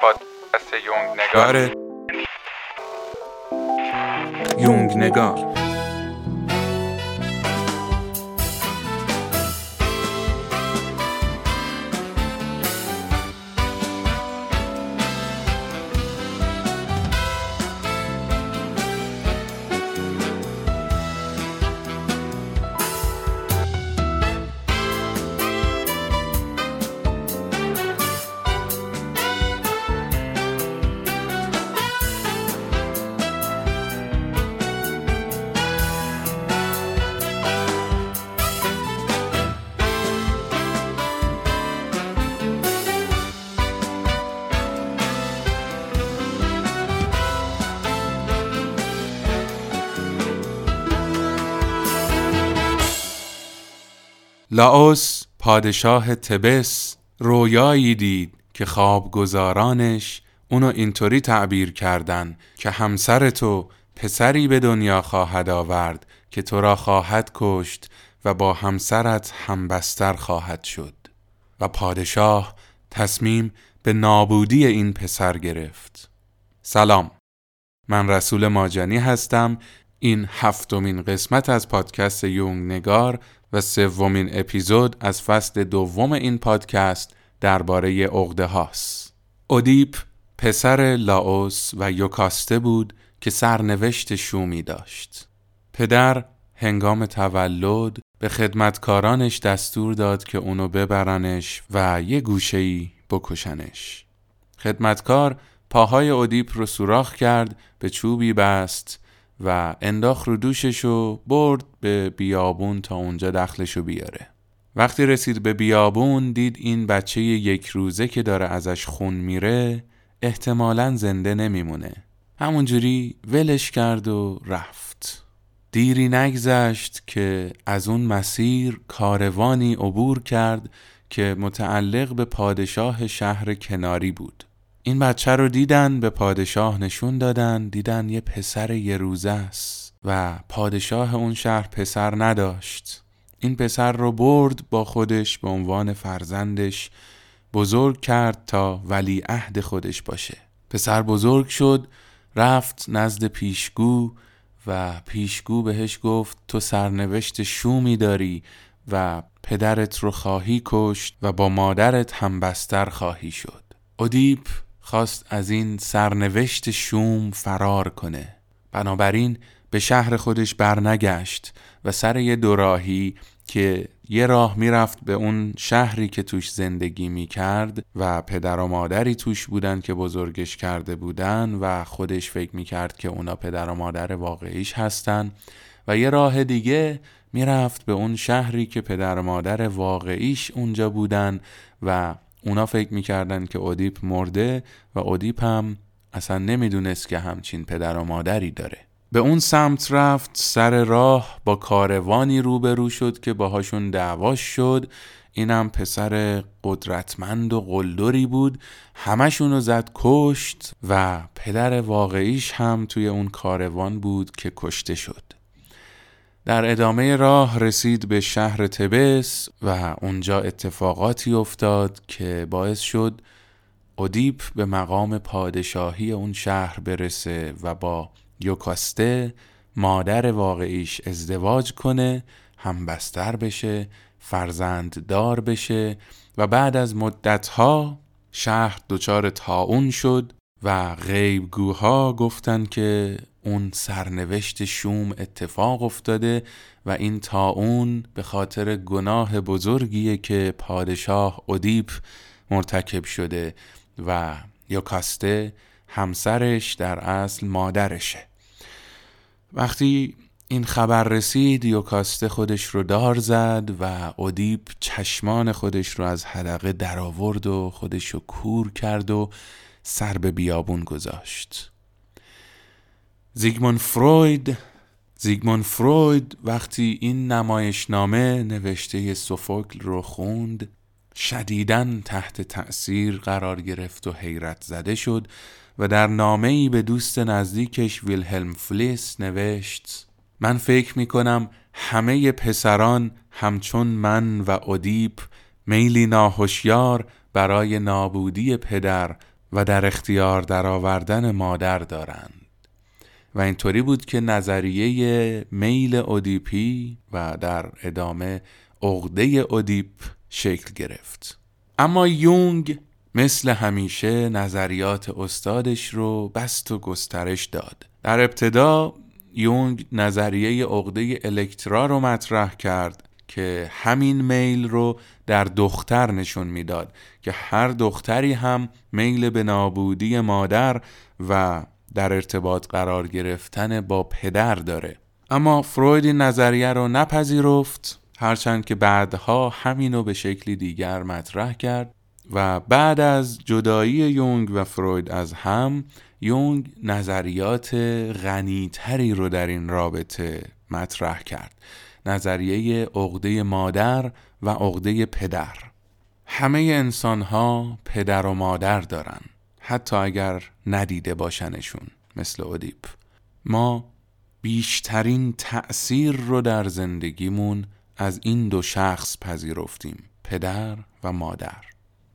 پادکست یونگ نگار. یونگ نگار. لائوس پادشاه تبس رویایی دید که خوابگزارانش اونو اینطوری تعبیر کردن که همسر تو پسری به دنیا خواهد آورد که تو را خواهد کشت و با همسرت همبستر خواهد شد. و پادشاه تصمیم به نابودی این پسر گرفت. سلام، من رسول ماجنی هستم. این 7مین قسمت از پادکست یونگ نگار و 3مین اپیزود از فصل 2 این پادکست درباره عقده هاست. اودیپ پسر لائوس و یوکاسته بود که سرنوشت شومی داشت. پدر هنگام تولد به خدمتکارانش دستور داد که اونو ببرنش و یه گوشه‌ای بکشنش. خدمتکار پاهای اودیپ رو سوراخ کرد، به چوبی بست و انداخت رو دوششو برد به بیابون تا اونجا دخلشو بیاره. وقتی رسید به بیابون دید این بچه یک روزه که داره ازش خون میره احتمالاً زنده نمیمونه. همونجوری ولش کرد و رفت. دیری نگذشت که از اون مسیر کاروانی عبور کرد که متعلق به پادشاه شهر کناری بود. این بچه رو دیدن، به پادشاه نشون دادن، دیدن یه پسر یه روزه است و پادشاه اون شهر پسر نداشت. این پسر رو برد با خودش به عنوان فرزندش، بزرگ کرد تا ولی عهد خودش باشه. پسر بزرگ شد، رفت نزد پیشگو و پیشگو بهش گفت تو سرنوشت شومی داری و پدرت رو خواهی کشت و با مادرت همبستر خواهی شد. اودیپ خواست از این سرنوشت شوم فرار کنه. بنابراین به شهر خودش برنگشت و سر یه دوراهی که یه راه میرفت به اون شهری که توش زندگی میکرد و پدر و مادری توش بودن که بزرگش کرده بودن و خودش فکر میکرد که اونا پدر و مادر واقعیش هستن، و یه راه دیگه میرفت به اون شهری که پدر و مادر واقعیش اونجا بودن و اونا فکر میکردن که اودیپ مرده و اودیپ هم اصلا نمیدونست که همچین پدر و مادری داره. به اون سمت رفت، سر راه با کاروانی روبرو شد که باهاشون دعواش شد. اینم پسر قدرتمند و قلدری بود، همشونو زد کشت و پدر واقعیش هم توی اون کاروان بود که کشته شد. در ادامه راه رسید به شهر تبس و اونجا اتفاقاتی افتاد که باعث شد اودیپ به مقام پادشاهی اون شهر برسه و با یوکاسته مادر واقعیش ازدواج کنه، همبستر بشه، فرزنددار بشه و بعد از مدتها شهر دچار طاعون شد و غیبگوها گفتن که اون سرنوشت شوم اتفاق افتاده و این طاعون به خاطر گناه بزرگیه که پادشاه اودیپ مرتکب شده و یوکاسته همسرش در اصل مادرشه. وقتی این خبر رسید یوکاسته خودش رو دار زد و اودیپ چشمان خودش رو از حدقه در آورد و خودش رو کور کرد و سر به بیابون گذاشت. زیگموند فروید وقتی این نمایشنامه نوشته سوفوکل رو خوند شدیداً تحت تأثیر قرار گرفت و حیرت زده شد و در نامه‌ای به دوست نزدیکش ویلهلم فلیس نوشت من فکر می‌کنم همه پسران همچون من و اودیپ میلی ناهوشیار برای نابودی پدر و در اختیار درآوردن مادر دارند و اینطوری بود که نظریه میل اودیپی و در ادامه عقده اودیپ شکل گرفت. اما یونگ مثل همیشه نظریات استادش رو بست و گسترش داد. در ابتدا یونگ نظریه عقده الکترا رو مطرح کرد که همین میل رو در دختر نشون میداد که هر دختری هم میل به نابودی مادر و در ارتباط قرار گرفتن با پدر داره. اما فروید این نظریه رو نپذیرفت، هرچند که بعدها همینو به شکلی دیگر مطرح کرد و بعد از جدایی یونگ و فروید از هم، یونگ نظریات غنی‌تری رو در این رابطه مطرح کرد. نظریه عقده مادر و عقده پدر. همه انسان‌ها پدر و مادر دارن، حتی اگر ندیده باشنشون، مثل اودیپ. ما بیشترین تأثیر رو در زندگیمون از این دو شخص پذیرفتیم، پدر و مادر.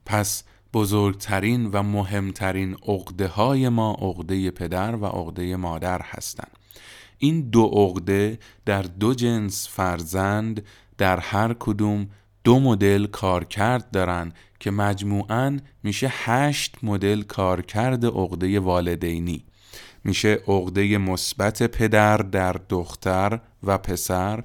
پس بزرگترین و مهمترین عقده های ما عقده پدر و عقده مادر هستند. این دو عقده در دو جنس فرزند در هر کدوم دو مدل کارکرد دارن که مجموعاً میشه 8 مدل کارکرد عقده والدینی. میشه عقده مثبت پدر در دختر و پسر،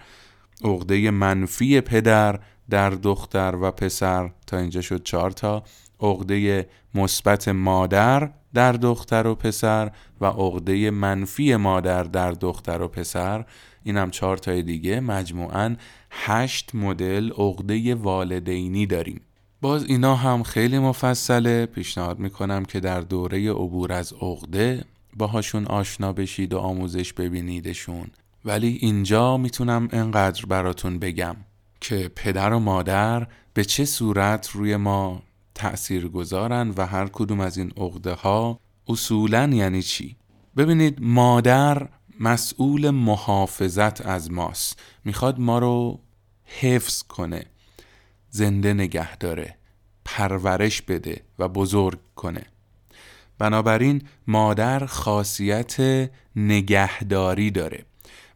عقده منفی پدر در دختر و پسر، تا اینجا شد 4 تا، عقده مثبت مادر در دختر و پسر و عقده منفی مادر در دختر و پسر، اینم 4 تای دیگه، مجموعاً 8 مدل عقده والدینی داریم. باز اینا هم خیلی مفصله، پیشنهاد میکنم که در دوره عبور از عقده باهاشون آشنا بشید و آموزش ببینیدشون. ولی اینجا میتونم انقدر براتون بگم که پدر و مادر به چه صورت روی ما تأثیر گذارن و هر کدوم از این عقده ها اصولاً یعنی چی؟ ببینید، مادر مسئول محافظت از ماست، میخواد ما رو حفظ کنه، زنده نگه داره، پرورش بده و بزرگ کنه. بنابراین مادر خاصیت نگهداری داره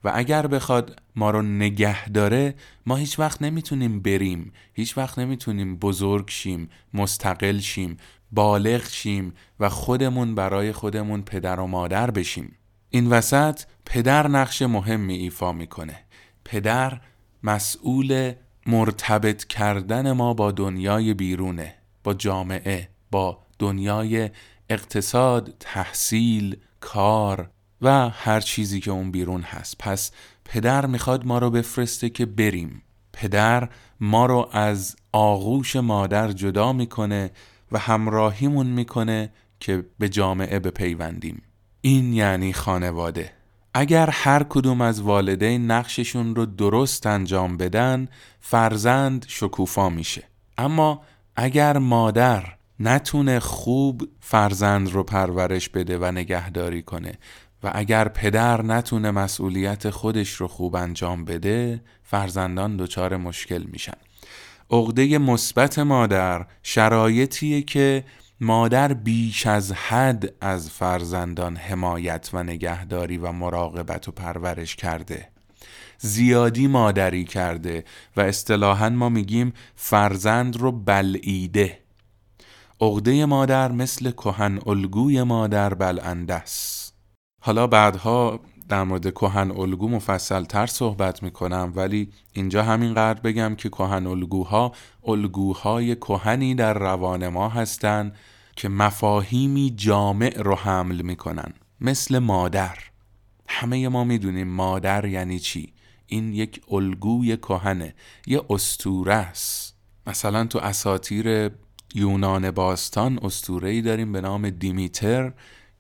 و اگر بخواد ما رو نگه داره، ما هیچ وقت نمیتونیم بریم، هیچ وقت نمیتونیم بزرگ شیم، مستقل شیم، بالغ شیم و خودمون برای خودمون پدر و مادر بشیم. این وسط پدر نقش مهمی ایفا میکنه. پدر مسئول مرتبط کردن ما با دنیای بیرونه، با جامعه، با دنیای اقتصاد، تحصیل، کار و هر چیزی که اون بیرون هست. پس پدر میخواد ما رو بفرسته که بریم. پدر ما رو از آغوش مادر جدا میکنه و همراهیمون میکنه که به جامعه بپیوندیم. این یعنی خانواده. اگر هر کدوم از والدین نقششون رو درست انجام بدن، فرزند شکوفا میشه. اما اگر مادر نتونه خوب فرزند رو پرورش بده و نگهداری کنه و اگر پدر نتونه مسئولیت خودش رو خوب انجام بده، فرزندان دچار مشکل میشن. عقده مثبت مادر شرایطیه که مادر بیش از حد از فرزندان حمایت و نگهداری و مراقبت و پرورش کرده، زیادی مادری کرده و اصطلاحاً ما میگیم فرزند رو بلعیده. عقده مادر مثل کهن الگوی مادر بلعنده است. حالا بعدها در مورد کهن الگو مفصل تر صحبت می کنم، ولی اینجا همینقدر بگم که کهن الگوها الگوهای کهنی در روان ما هستند که مفاهیمی جامع رو حمل می کنن، مثل مادر. همه ما می دونیم مادر یعنی چی. این یک الگوی کهنه، یه اسطوره است. مثلا تو اساطیر یونان باستان اسطوره‌ای داریم به نام دیمیتر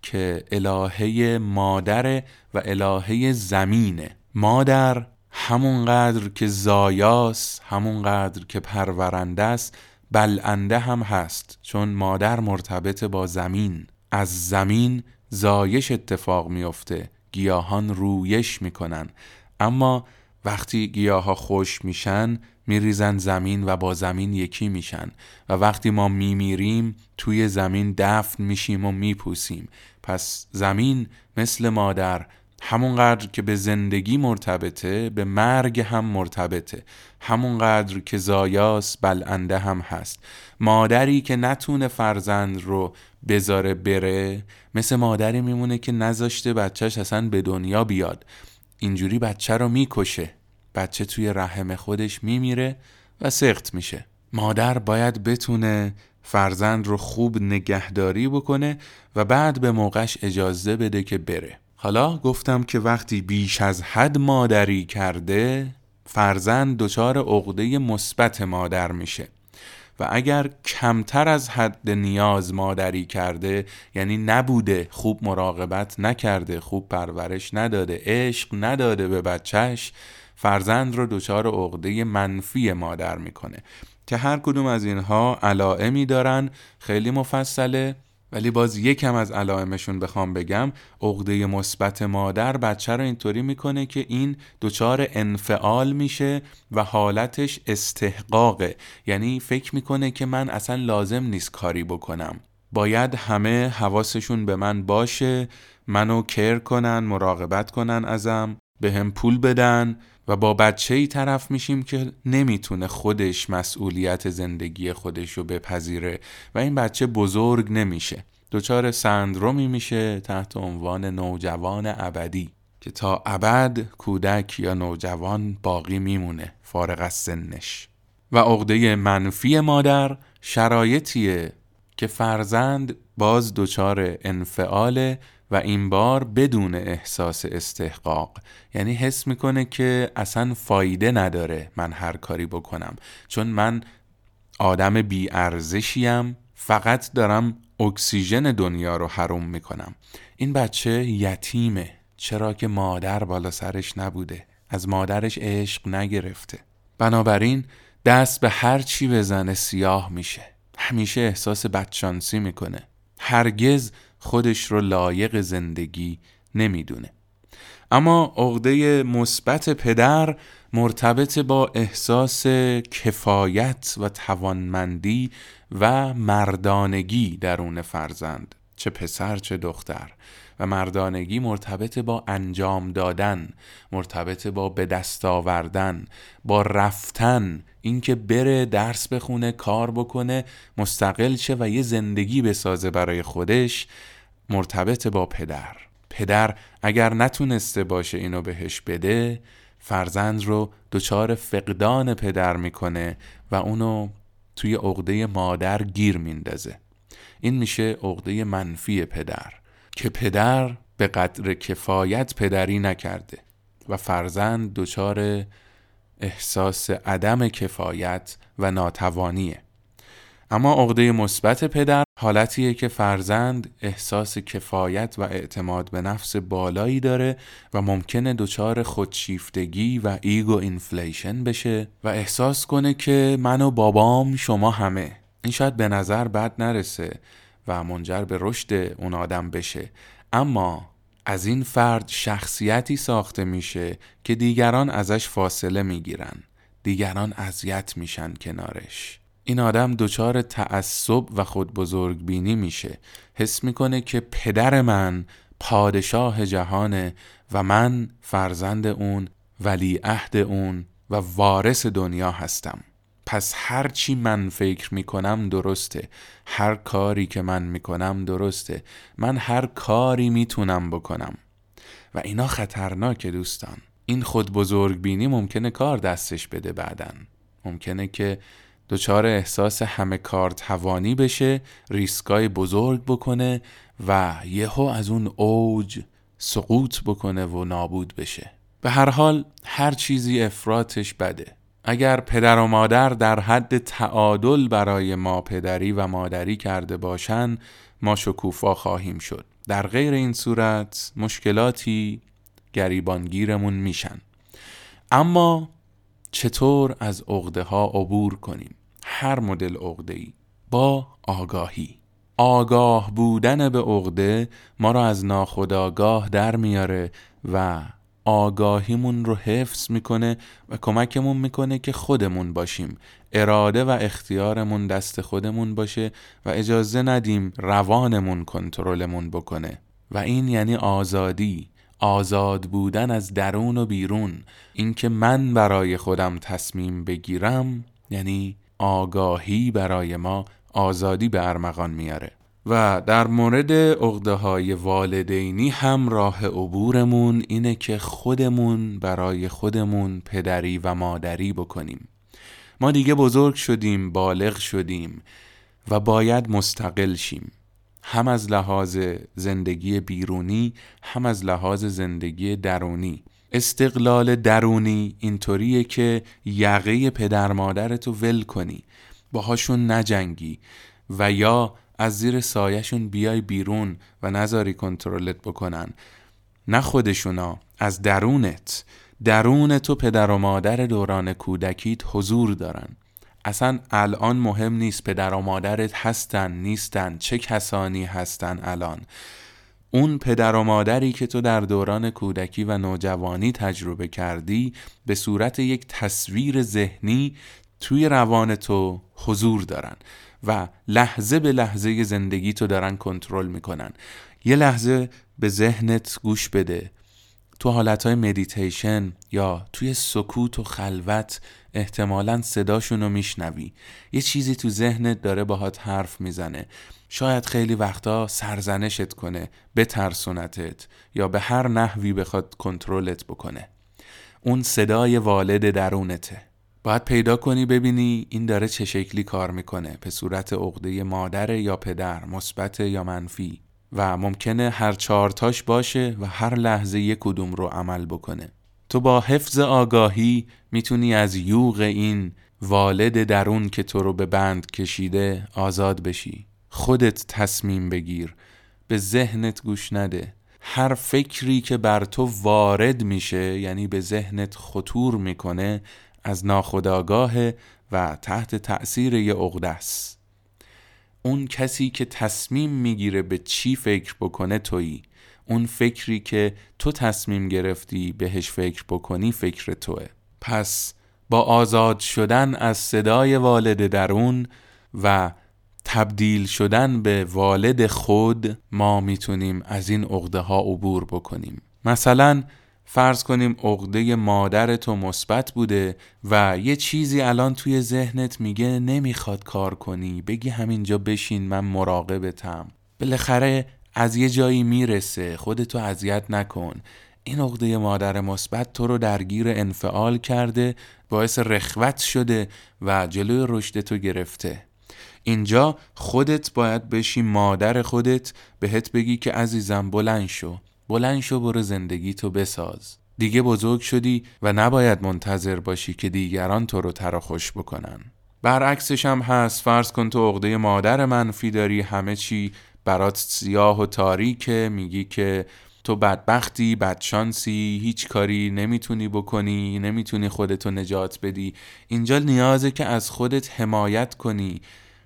که الهه مادر و الهه زمینه. مادر همونقدر که زایاست، همونقدر که پرورنده است، بلعنده هم هست، چون مادر مرتبط با زمین. از زمین زایش اتفاق میفته، گیاهان رویش میکنن، اما وقتی گیاها خشک میشن میریزن زمین و با زمین یکی میشن و وقتی ما میمیریم توی زمین دفن میشیم و میپوسیم. پس زمین مثل مادر همونقدر که به زندگی مرتبطه به مرگ هم مرتبطه، همونقدر که زایاس بلنده هم هست. مادری که نتونه فرزند رو بذاره بره مثل مادری میمونه که نذاشته بچهش اصلا به دنیا بیاد، اینجوری بچه رو میکشه، بچه توی رحم خودش میمیره و سخت میشه. مادر باید بتونه فرزند رو خوب نگهداری بکنه و بعد به موقعش اجازه بده که بره. حالا گفتم که وقتی بیش از حد مادری کرده فرزند دچار عقده مثبت مادر میشه و اگر کمتر از حد نیاز مادری کرده، یعنی نبوده، خوب مراقبت نکرده، خوب پرورش نداده، عشق نداده به بچهش، فرزند رو دچار عقده منفی مادر میکنه که هر کدوم از اینها علائمی دارن، خیلی مفصله، ولی باز یکم از علائمشون بخوام بگم، عقده مثبت مادر بچه رو اینطوری میکنه که این دچار انفعال میشه و حالتش استحقاقه، یعنی فکر میکنه که من اصلا لازم نیست کاری بکنم، باید همه حواسشون به من باشه، منو کیر کنن، مراقبت کنن ازم، به هم پول بدن و با بچه ای طرف میشیم که نمیتونه خودش مسئولیت زندگی خودش رو بپذیره و این بچه بزرگ نمیشه، دچار سندرومی میشه تحت عنوان نوجوان ابدی که تا ابد کودک یا نوجوان باقی میمونه فارغ از سنش. و عقده منفی مادر شرایطیه که فرزند باز دچار انفعاله و این بار بدون احساس استحقاق، یعنی حس میکنه که اصلا فایده نداره من هر کاری بکنم چون من آدم بی ارزشیم، فقط دارم اکسیژن دنیا رو حروم میکنم. این بچه یتیمه، چرا که مادر بالا سرش نبوده، از مادرش عشق نگرفته، بنابراین دست به هر چی بزنه سیاه میشه، همیشه احساس بدشانسی میکنه، هرگز خودش رو لایق زندگی نمیدونه. اما عقده مثبت پدر مرتبط با احساس کفایت و توانمندی و مردانگی درون فرزند، چه پسر چه دختر، و مردانگی مرتبط با انجام دادن، مرتبط با به دست آوردن، با رفتن، اینکه بره درس بخونه، کار بکنه، مستقل شه و یه زندگی بسازه برای خودش، مرتبط با پدر. پدر اگر نتونسته باشه اینو بهش بده، فرزند رو دچار فقدان پدر میکنه و اونو توی عقده مادر گیر میندازه. این میشه عقده منفی پدر که پدر به قدر کفایت پدری نکرده و فرزند دچار احساس عدم کفایت و ناتوانیه. اما عقده مثبت پدر حالتیه که فرزند احساس کفایت و اعتماد به نفس بالایی داره و ممکنه دچار خودشیفتگی و ایگو اینفلیشن بشه و احساس کنه که من و بابام شما همه. این شاید به نظر بد نرسه و منجر به رشد اون آدم بشه، اما از این فرد شخصیتی ساخته میشه که دیگران ازش فاصله میگیرن، دیگران اذیت میشن کنارش. این آدم دچار تعصب و خود بزرگبینی میشه، حس میکنه که پدر من پادشاه جهانه و من فرزند اون، ولیعهد اون و وارث دنیا هستم، پس هر چی من فکر میکنم درسته، هر کاری که من میکنم درسته، من هر کاری میتونم بکنم. و اینا خطرناکه دوستان، این خود بزرگبینی ممکنه کار دستش بده، بعدن ممکنه که دچار احساس همه کار توانی بشه، ریسکای بزرگ بکنه و یهو از اون اوج سقوط بکنه و نابود بشه. به هر حال هر چیزی افراطش بده. اگر پدر و مادر در حد تعادل برای ما پدری و مادری کرده باشن، ما شکوفا خواهیم شد، در غیر این صورت مشکلاتی گریبانگیرمون میشن. اما چطور از عقده ها عبور کنیم؟ هر مدل عقده‌ای با آگاهی. آگاه بودن به عقده ما را از ناخودآگاه در میاره و آگاهیمون رو حفظ میکنه و کمکمون میکنه که خودمون باشیم، اراده و اختیارمون دست خودمون باشه و اجازه ندیم روانمون کنترلمون بکنه. و این یعنی آزادی، آزاد بودن از درون و بیرون. اینکه من برای خودم تصمیم بگیرم یعنی آگاهی برای ما آزادی به ارمغان میاره. و در مورد عقده‌های والدینی هم راه عبورمون اینه که خودمون برای خودمون پدری و مادری بکنیم. ما دیگه بزرگ شدیم، بالغ شدیم و باید مستقل شیم، هم از لحاظ زندگی بیرونی هم از لحاظ زندگی درونی. استقلال درونی اینطوریه که یقه پدر مادرتو ول کنی، باهاشون نجنگی و یا از زیر سایه‌شون بیای بیرون و نذاری کنترلت بکنن. نه خودشونا، از درونت. درونت و پدر و مادر دوران کودکیت حضور دارن. اصلا الان مهم نیست پدر و مادرت هستن نیستن، چه کسانی هستن الان. اون پدر و مادری که تو در دوران کودکی و نوجوانی تجربه کردی به صورت یک تصویر ذهنی توی روان تو حضور دارن و لحظه به لحظه زندگی تو دارن کنترل میکنن. یه لحظه به ذهنت گوش بده. تو حالتهای مدیتیشن یا توی سکوت و خلوت احتمالاً صداشونو میشنوی. یه چیزی تو ذهنت داره باهات حرف میزنه. شاید خیلی وقتا سرزنشت کنه، بترسونتت یا به هر نحوی بخواد کنترلت بکنه. اون صدای والد درونته. باید پیدا کنی ببینی این داره چه شکلی کار میکنه، به صورت عقده مادر یا پدر، مثبت یا منفی. و ممکنه هر چارتاش باشه و هر لحظه یک کدوم رو عمل بکنه. تو با حفظ آگاهی میتونی از یوغ این والد درون که تو رو به بند کشیده آزاد بشی. خودت تصمیم بگیر، به ذهنت گوش نده. هر فکری که بر تو وارد میشه یعنی به ذهنت خطور میکنه، از ناخودآگاهه و تحت تأثیر یه عقده است. اون کسی که تصمیم میگیره به چی فکر بکنه تویی. اون فکری که تو تصمیم گرفتی بهش فکر بکنی فکر توه. پس با آزاد شدن از صدای والد درون و تبدیل شدن به والد خود ما میتونیم از این عقده ها عبور بکنیم. مثلا فرض کنیم عقده مادر تو مثبت بوده و یه چیزی الان توی ذهنت میگه نمیخواد کار کنی، بگی همینجا بشین من مراقبتم، بالاخره از یه جایی میرسه، خودتو اذیت نکن. این عقده مادر مثبت تو رو درگیر انفعال کرده، باعث رخوت شده و جلوی رشد تو گرفته. اینجا خودت باید بشی مادر خودت، بهت بگی که عزیزم بلند شو، بلند شو، برو زندگی تو بساز، دیگه بزرگ شدی و نباید منتظر باشی که دیگران تو رو تراخوش بکنن. برعکسش هم هست. فرض کن تو عقده مادر منفی داری، همه چی برات سیاه و تاریکه، میگی که تو بدبختی، بدشانسی، هیچ کاری نمیتونی بکنی، نمیتونی خودتو نجات بدی. اینجا نیازه که از خودت حمایت کنی،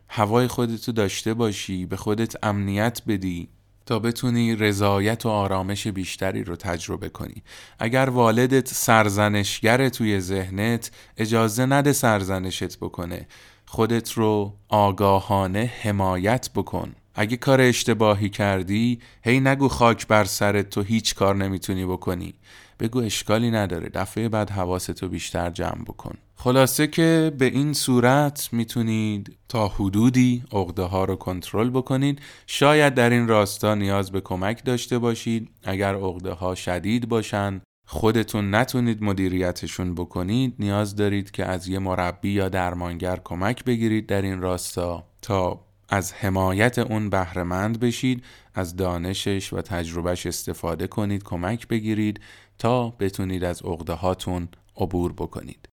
هوای خودتو داشته باشی، به خودت امنیت بدی تا بتونی رضایت و آرامش بیشتری رو تجربه کنی. اگر والدت سرزنشگر توی ذهنت، اجازه نده سرزنشت بکنه، خودت رو آگاهانه حمایت بکن. اگه کار اشتباهی کردی، هی نگو خاک بر سرت تو هیچ کار نمیتونی بکنی، بگو اشکالی نداره، دفعه بعد حواستو بیشتر جمع بکن. خلاصه که به این صورت میتونید تا حدودی عقده ها رو کنترل بکنید. شاید در این راستا نیاز به کمک داشته باشید. اگر عقده ها شدید باشن، خودتون نتونید مدیریتشون بکنید، نیاز دارید که از یه مربی یا درمانگر کمک بگیرید در این راستا تا از حمایت اون بهره مند بشید، از دانشش و تجربهش استفاده کنید، کمک بگیرید تا بتونید از عقده هاتون عبور بکنید.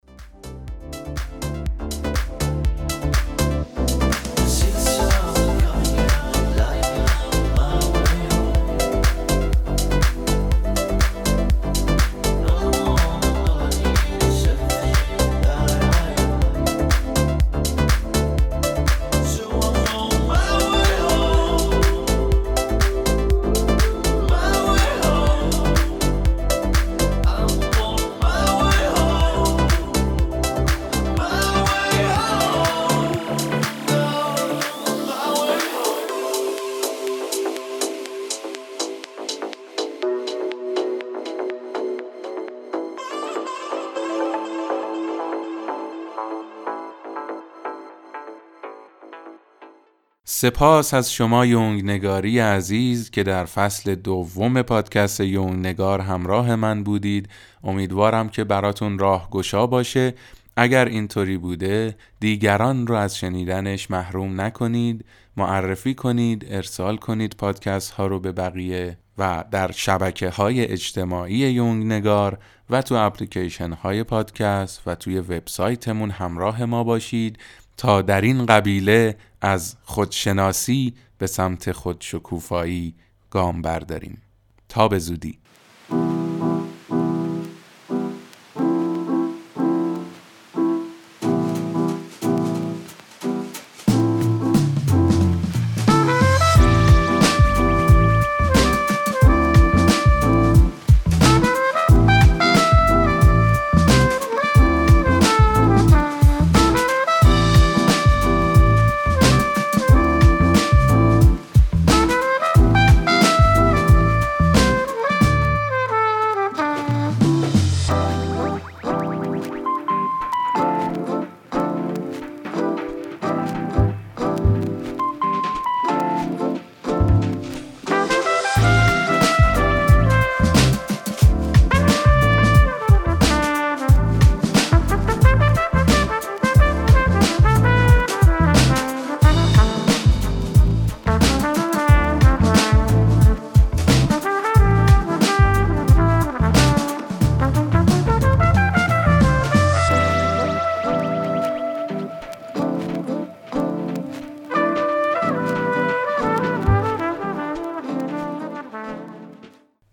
سپاس از شما یونگ نگاری عزیز که در فصل دوم پادکست یونگ نگار همراه من بودید. امیدوارم که براتون راهگشا باشه. اگر اینطوری بوده دیگران رو از شنیدنش محروم نکنید، معرفی کنید، ارسال کنید پادکست ها رو به بقیه و در شبکه‌های اجتماعی یونگ نگار و تو اپلیکیشن های پادکست و توی وبسایتمون همراه ما باشید تا در این قبیله از خودشناسی به سمت خودشکوفایی گام برداریم. تا به زودی.